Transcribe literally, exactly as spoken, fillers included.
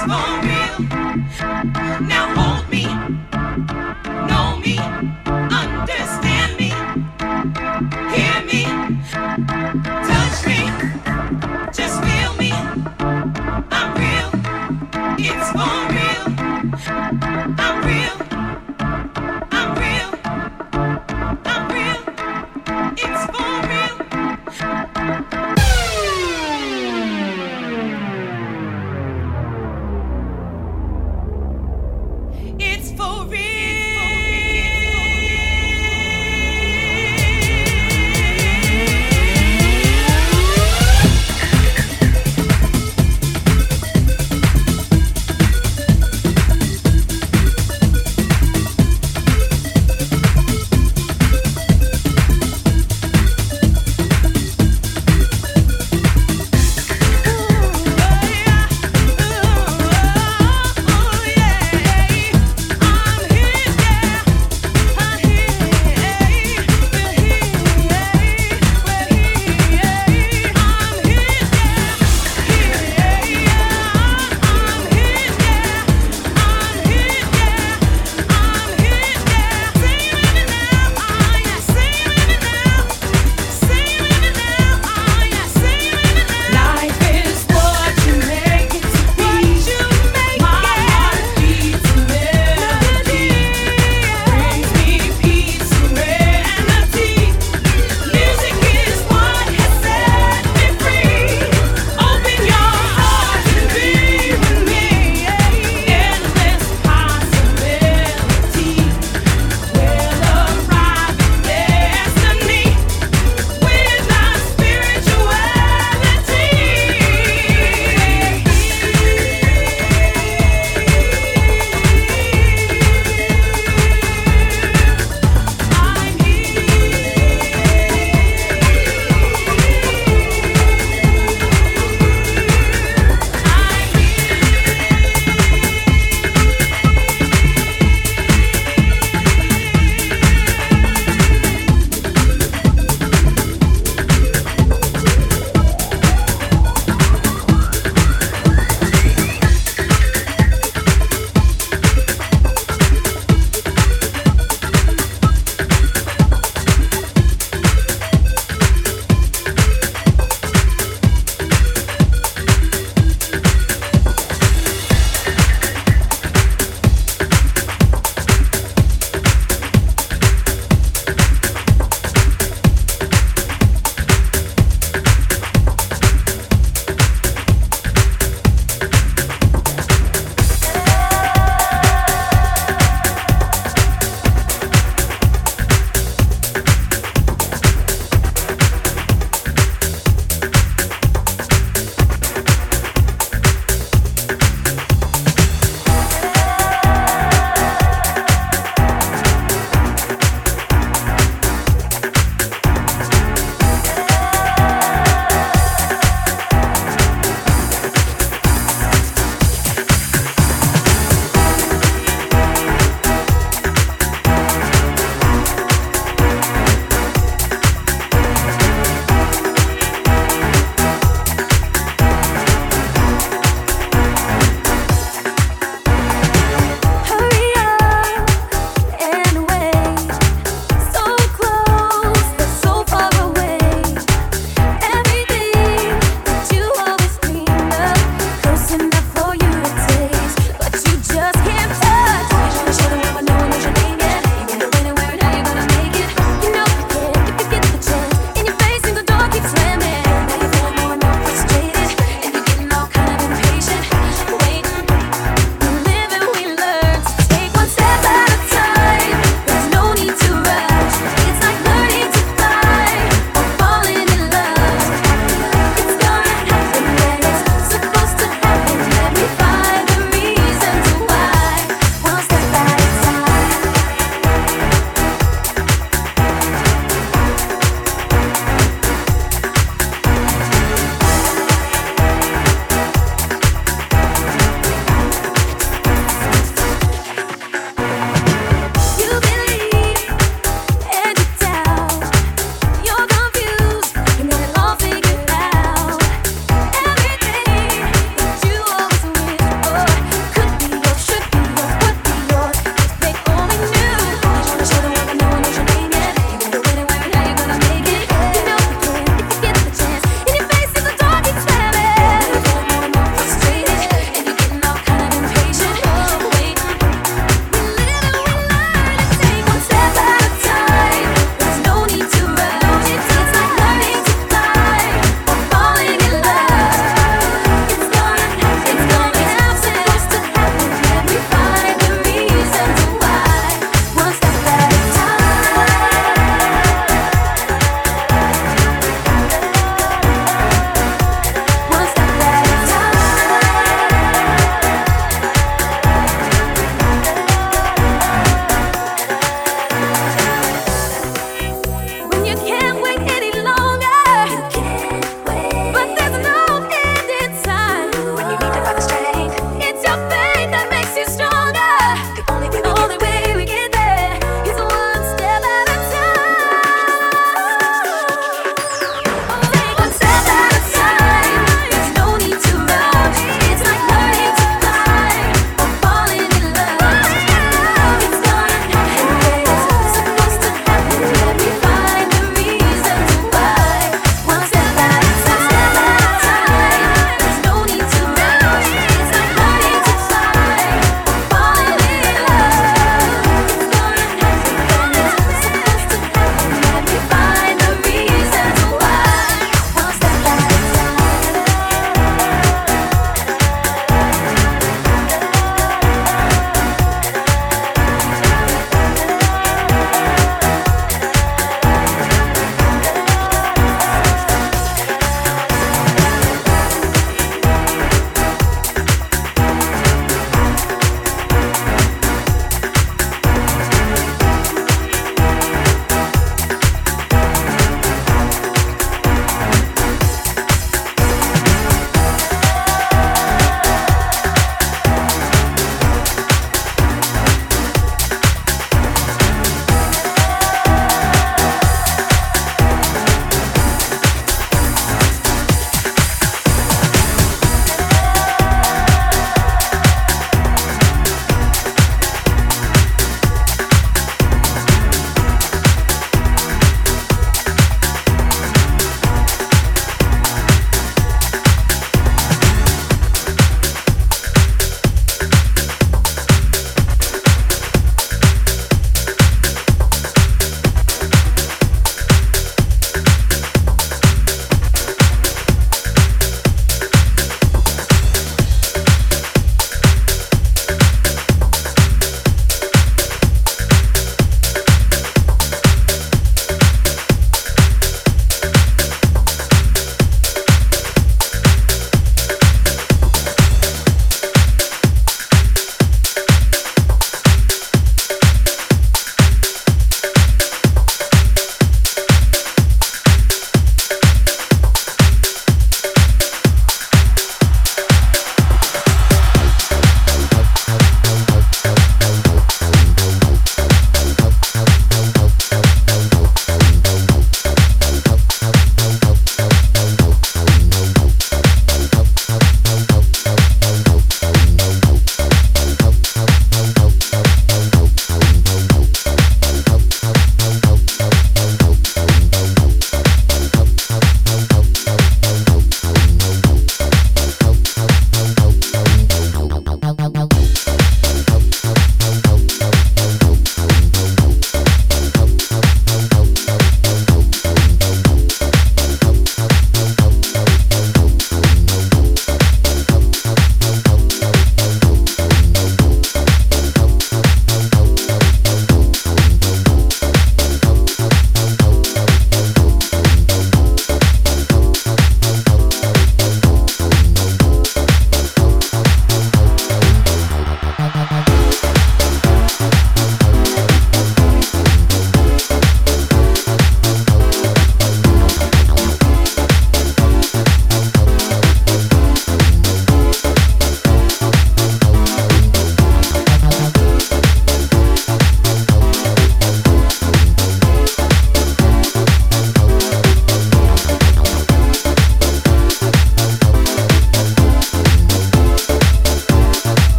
for real.